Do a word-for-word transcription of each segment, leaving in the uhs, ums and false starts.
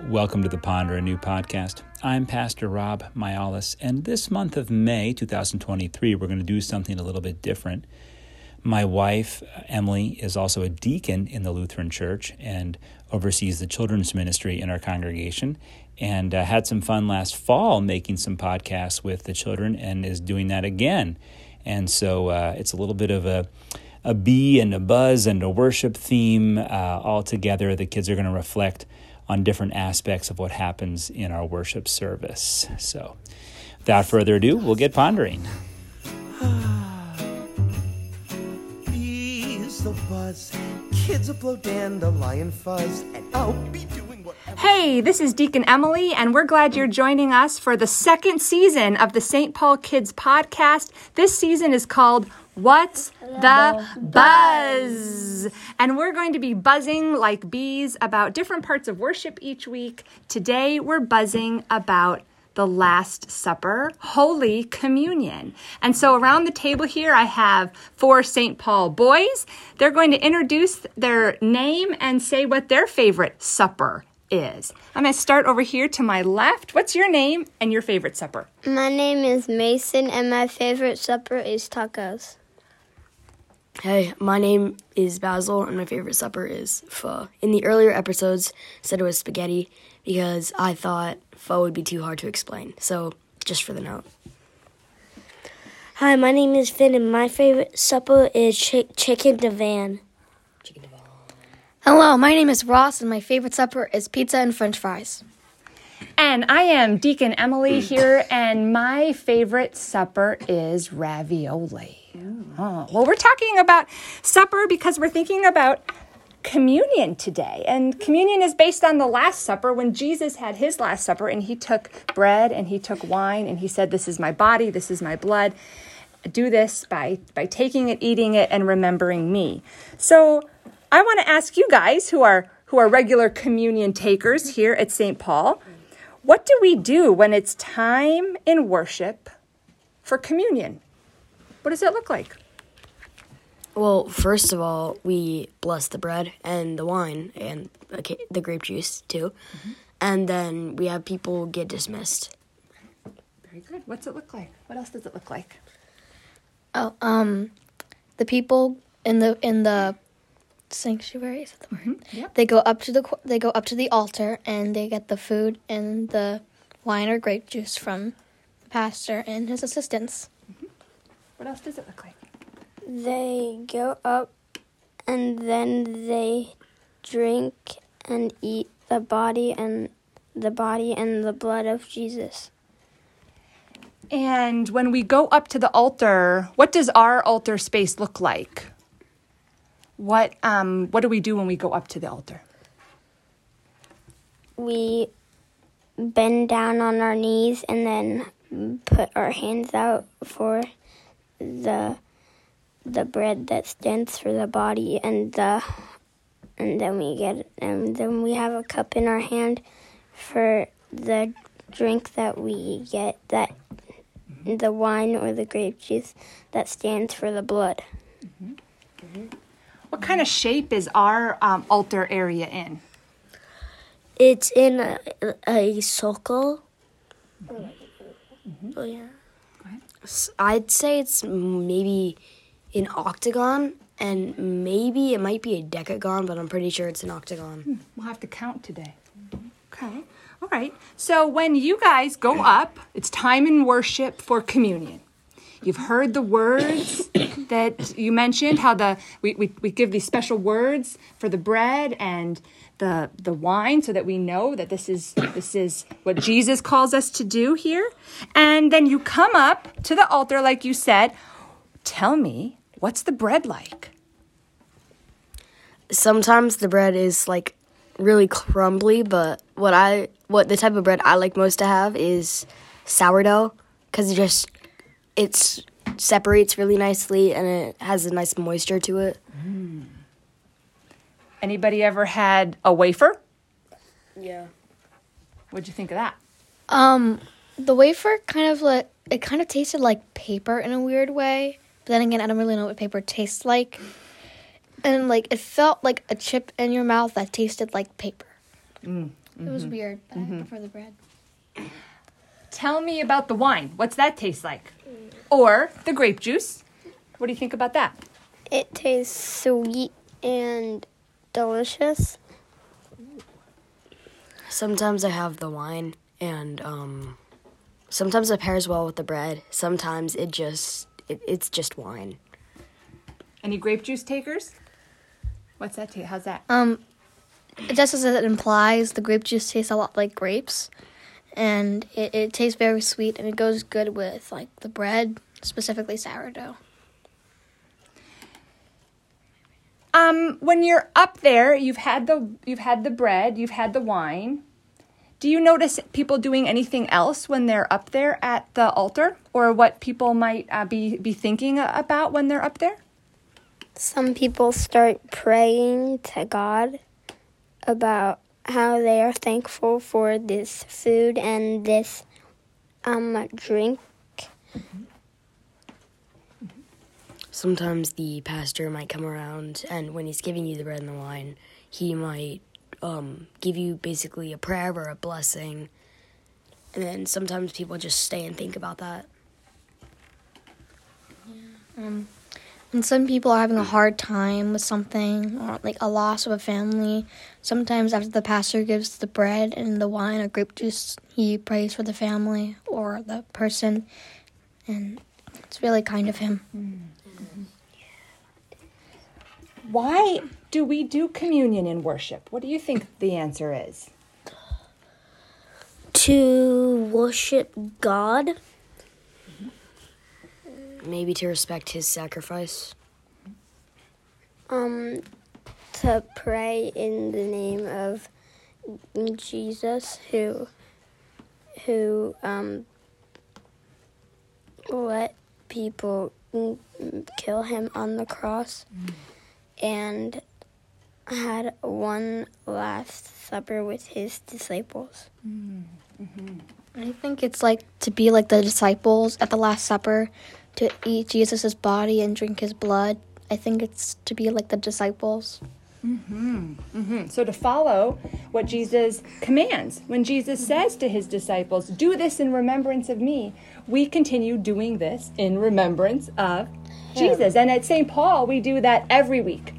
Welcome to the Ponder Anew Podcast. I'm Pastor Rob Myallis, and this month of May two thousand twenty-three, we're going to do something a little bit different. My wife, Emily, is also a deacon in the Lutheran Church and oversees the children's ministry in our congregation, and uh, had some fun last fall making some podcasts with the children and is doing that again. And so uh, it's a little bit of a a bee and a buzz and a worship theme uh, all together. The kids are going to reflect on different aspects of what happens in our worship service. So without further ado, we'll get pondering. The buzz. Kids will blow dandelion fuzz, and I'll be doing whatever. Hey, this is Deacon Emily, and we're glad you're joining us for the second season of the Saint Paul Kids podcast. This season is called What's the Buzz? And we're going to be buzzing like bees about different parts of worship each week. Today, we're buzzing about the Last Supper, Holy Communion. And so around the table here, I have four Saint Paul boys. They're going to introduce their name and say what their favorite supper is. I'm going to start over here to my left. What's your name and your favorite supper? My name is Mason, and my favorite supper is tacos. Hey, my name is Basil, and my favorite supper is pho. In the earlier episodes, I said it was spaghetti because I thought pho would be too hard to explain. So, just for the note. Hi, my name is Finn, and my favorite supper is chi- chicken divan. Chicken divan. Hello, my name is Ross, and my favorite supper is pizza and french fries. And I am Deacon Emily here, and my favorite supper is ravioli. Oh, well, we're talking about supper because we're thinking about communion today. And communion is based on the Last Supper, when Jesus had his Last Supper, and he took bread and he took wine and he said, "This is my body, this is my blood. Do this by, by taking it, eating it, and remembering me." So I want to ask you guys who are who are regular communion takers here at Saint Paul, what do we do when it's time in worship for communion? What does that look like? Well, first of all, we bless the bread and the wine and the grape juice, too. Mm-hmm. And then we have people get dismissed. Very good. What's it look like? What else does it look like? Oh, um, the people in the in the sanctuary, is that the word? Mm-hmm. Yep. They go up to the they go up to the altar, and they get the food and the wine or grape juice from the pastor and his assistants. What else does it look like? They go up, and then they drink and eat the body and the body and the blood of Jesus. And when we go up to the altar, what does our altar space look like? What um what do we do when we go up to the altar? We bend down on our knees and then put our hands out for the the bread that stands for the body, and the and then we get and then we have a cup in our hand for the drink that we get, that mm-hmm. the wine or the grape juice that stands for the blood. Mm-hmm. Mm-hmm. What kind of shape is our um, altar area in? It's in a, a circle. Mm-hmm. Mm-hmm. Oh yeah. I'd say it's maybe an octagon, and maybe it might be a decagon, but I'm pretty sure it's an octagon. Hmm. We'll have to count today. Okay. All right. So when you guys go up, it's time in worship for communion. You've heard the words that you mentioned, how the we, we, we give these special words for the bread and the the wine so that we know that this is this is what Jesus calls us to do here. And then you come up to the altar like you said. Tell me, what's the bread like? Sometimes the bread is like really crumbly, but what I what the type of bread I like most to have is sourdough, because it just It separates really nicely, and it has a nice moisture to it. Mm. Anybody ever had a wafer? Yeah. What'd you think of that? Um, the wafer kind of like it kind of tasted like paper in a weird way. But then again, I don't really know what paper tastes like. And like it felt like a chip in your mouth that tasted like paper. Mm. Mm-hmm. It was weird, but mm-hmm. I prefer the bread. Tell me about the wine. What's that taste like? Mm. Or the grape juice. What do you think about that? It tastes sweet and delicious. Sometimes I have the wine, and um, sometimes it pairs well with the bread. Sometimes it just it, it's just wine. Any grape juice takers? What's that taste? How's that? Um, just as it implies, the grape juice tastes a lot like grapes, and it, it tastes very sweet, and it goes good with like the bread, specifically sourdough. Um, when you're up there, you've had the you've had the bread, you've had the wine. Do you notice people doing anything else when they're up there at the altar, or what people might uh, be be thinking about when they're up there? Some people start praying to God about how they are thankful for this food and this um drink. Mm-hmm. Sometimes the pastor might come around, and when he's giving you the bread and the wine, he might um, give you basically a prayer or a blessing. And then sometimes people just stay and think about that. Yeah. Um, and some people are having a hard time with something, or like a loss of a family. Sometimes after the pastor gives the bread and the wine or grape juice, he prays for the family or the person, and it's really kind of him. Mm. Why do we do communion in worship? What do you think the answer is? To worship God. Mm-hmm. Maybe to respect his sacrifice. Um, to pray in the name of Jesus, who, who um, let people kill him on the cross. Mm. And had one last supper with his disciples. Mm-hmm. I think it's like to be like the disciples at the Last Supper, to eat Jesus' body and drink his blood. I think it's to be like the disciples. Mm-hmm. Mm-hmm. So to follow what Jesus commands. When Jesus mm-hmm. says to his disciples, "Do this in remembrance of me," we continue doing this in remembrance of Jesus. And at Saint Paul, we do that every week.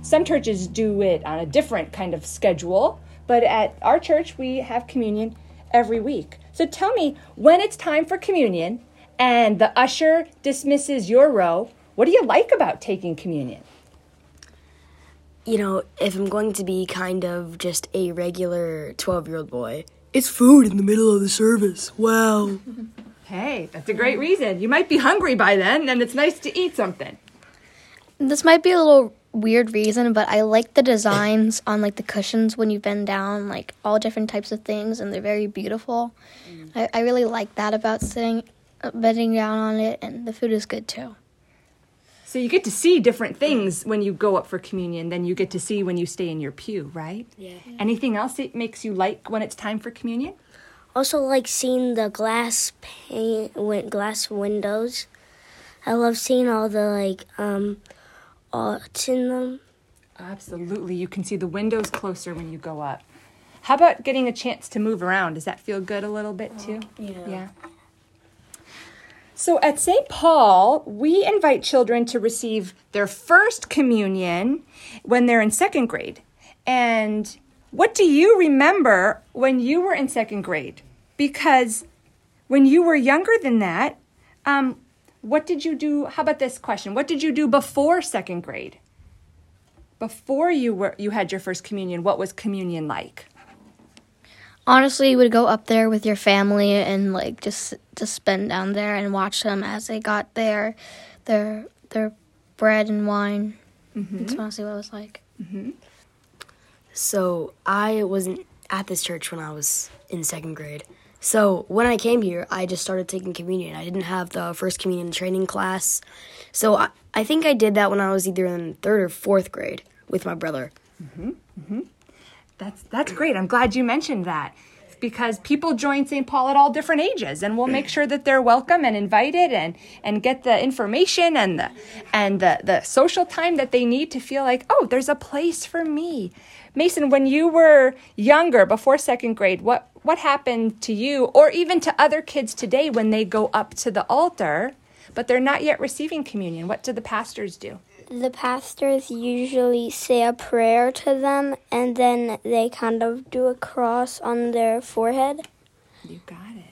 Some churches do it on a different kind of schedule, but at our church, we have communion every week. So tell me, when it's time for communion and the usher dismisses your row, what do you like about taking communion? You know, if I'm going to be kind of just a regular twelve-year-old boy, it's food in the middle of the service. Wow. Hey, that's a great reason. You might be hungry by then, and it's nice to eat something. This might be a little weird reason, but I like the designs on, like, the cushions when you bend down, like, all different types of things, and they're very beautiful. Mm. I, I really like that about sitting, uh, bending down on it, and the food is good, too. So you get to see different things when you go up for communion than you get to see when you stay in your pew, right? Yeah. Anything else that makes you like when it's time for communion? Also like seeing the glass pane, glass windows. I love seeing all the like um, arts in them. Absolutely, you can see the windows closer when you go up. How about getting a chance to move around? Does that feel good a little bit too? Yeah. Yeah. So at Saint Paul, we invite children to receive their first communion when they're in second grade, and. What do you remember when you were in second grade? Because when you were younger than that, um, what did you do? How about this question? What did you do before second grade? Before you were you had your first communion, what was communion like? Honestly, you would go up there with your family and like just just spend down there and watch them as they got their their their bread and wine. Mm-hmm. That's honestly what it was like. Mm-hmm. So I wasn't at this church when I was in second grade. So when I came here, I just started taking communion. I didn't have the first communion training class. So I, I think I did that when I was either in third or fourth grade with my brother. Mm-hmm. Mm-hmm. That's that's great. I'm glad you mentioned that. because people join Saint Paul at all different ages, and we'll make sure that they're welcome and invited and and get the information and the and the, the social time that they need to feel like, oh, there's a place for me. Mason, when you were younger, before second grade, what, what happened to you or even to other kids today when they go up to the altar, but they're not yet receiving communion? What do the pastors do? The pastors usually say a prayer to them, and then they kind of do a cross on their forehead. You got it.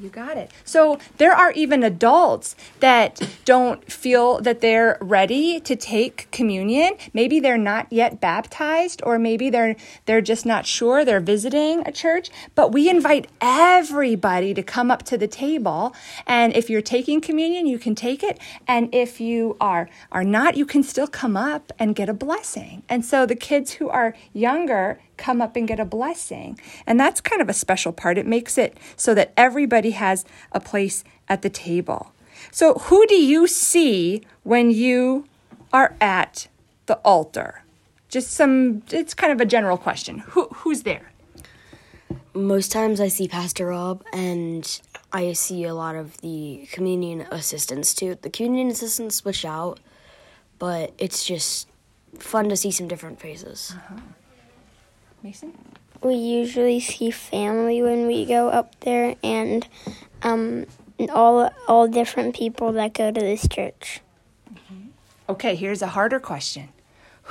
You got it. So there are even adults that don't feel that they're ready to take communion. Maybe they're not yet baptized, or maybe they're they're just not sure. They're visiting a church. But we invite everybody to come up to the table. And if you're taking communion, you can take it. And if you are, are not, you can still come up and get a blessing. And so the kids who are younger come up and get a blessing. And that's kind of a special part. It makes it so that everybody has a place at the table. So who do you see when you are at the altar? Just some, it's kind of a general question. Who Who's there? Most times I see Pastor Rob, and I see a lot of the communion assistants too. The communion assistants switch out, but it's just fun to see some different faces. Uh-huh. Mason? We usually see family when we go up there, and um, all all different people that go to this church. Mm-hmm. Okay, here's a harder question.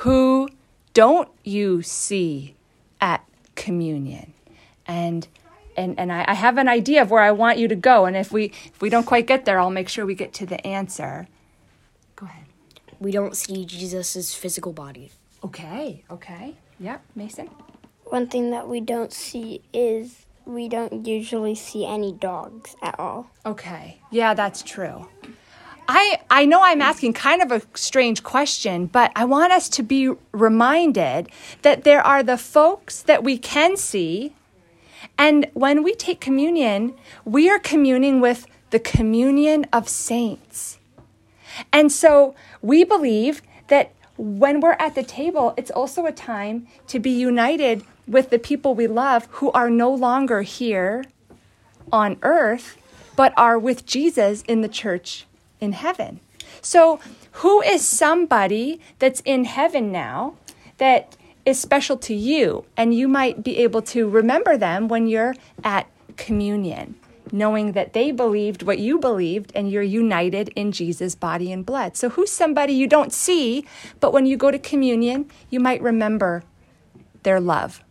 Who don't you see at communion? And and, and I, I have an idea of where I want you to go, and if we if we don't quite get there, I'll make sure we get to the answer. Go ahead. We don't see Jesus' physical body. Okay, okay. Yep, Mason? One thing that we don't see is we don't usually see any dogs at all. Okay. Yeah, that's true. I I know I'm asking kind of a strange question, but I want us to be reminded that there are the folks that we can see, and when we take communion, we are communing with the communion of saints. And so we believe that when we're at the table, it's also a time to be united with the people we love who are no longer here on earth, but are with Jesus in the church in heaven. So who is somebody that's in heaven now that is special to you? And you might be able to remember them when you're at communion, knowing that they believed what you believed and you're united in Jesus' body and blood. So who's somebody you don't see, but when you go to communion, you might remember their love?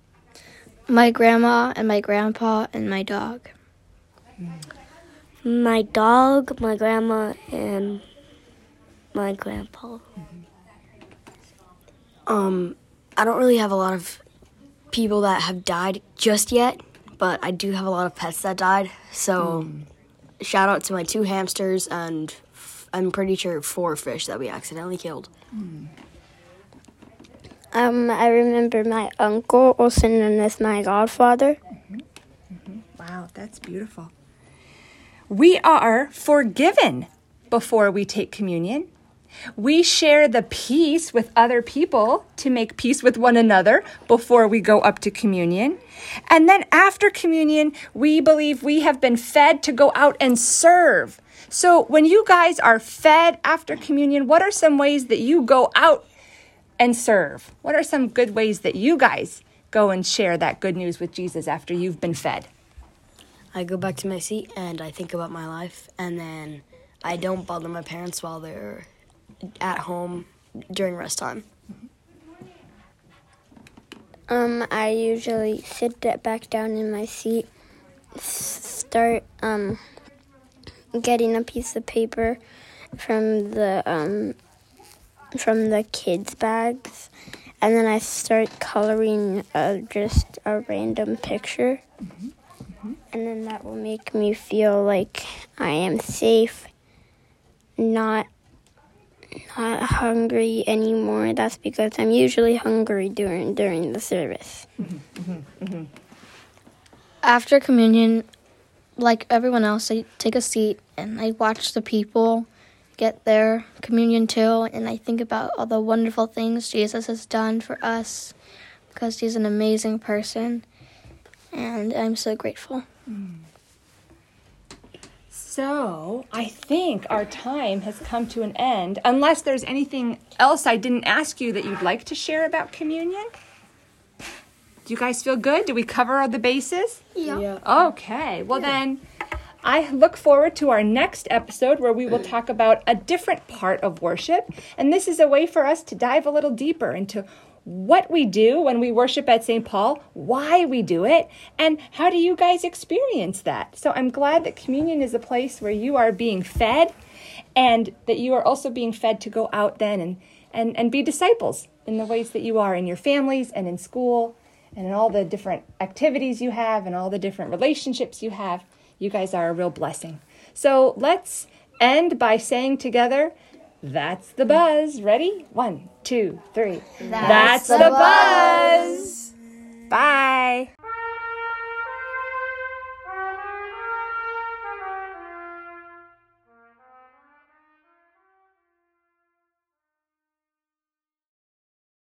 My grandma and my grandpa and my dog. Mm-hmm. My dog, my grandma, and my grandpa. Mm-hmm. Um, I don't really have a lot of people that have died just yet, but I do have a lot of pets that died, so mm. shout out to my two hamsters and f- I'm pretty sure four fish that we accidentally killed. Mm. Um, I remember my uncle, also known as my godfather. Mm-hmm. Mm-hmm. Wow, that's beautiful. We are forgiven before we take communion. We share the peace with other people to make peace with one another before we go up to communion. And then after communion, we believe we have been fed to go out and serve. So when you guys are fed after communion, what are some ways that you go out and serve? What are some good ways that you guys go and share that good news with Jesus after you've been fed? I go back to my seat and I think about my life, and then I don't bother my parents while they're at home during rest time. Um, I usually sit back down in my seat, start um getting a piece of paper from the um from the kids' bags, and then I start coloring uh, just a random picture, mm-hmm. Mm-hmm. and then that will make me feel like I am safe, not. Not hungry anymore. That's because I'm usually hungry during during the service. Mm-hmm, mm-hmm, mm-hmm. After communion, like everyone else, I take a seat and I watch the people get their communion too, and I think about all the wonderful things Jesus has done for us because he's an amazing person. and I'm so grateful. Mm. So I think our time has come to an end, unless there's anything else I didn't ask you that you'd like to share about communion. Do you guys feel good? Did we cover all the bases? Yeah. yeah. Okay. Well, yeah. then I look forward to our next episode where we will talk about a different part of worship. And this is a way for us to dive a little deeper into what we do when we worship at Saint Paul, why we do it, and how do you guys experience that? So I'm glad that communion is a place where you are being fed and that you are also being fed to go out then and, and, and be disciples in the ways that you are in your families and in school and in all the different activities you have and all the different relationships you have. You guys are a real blessing. So let's end by saying together, that's the buzz. Ready? One, two, three. That's, That's the, the buzz. buzz. Bye.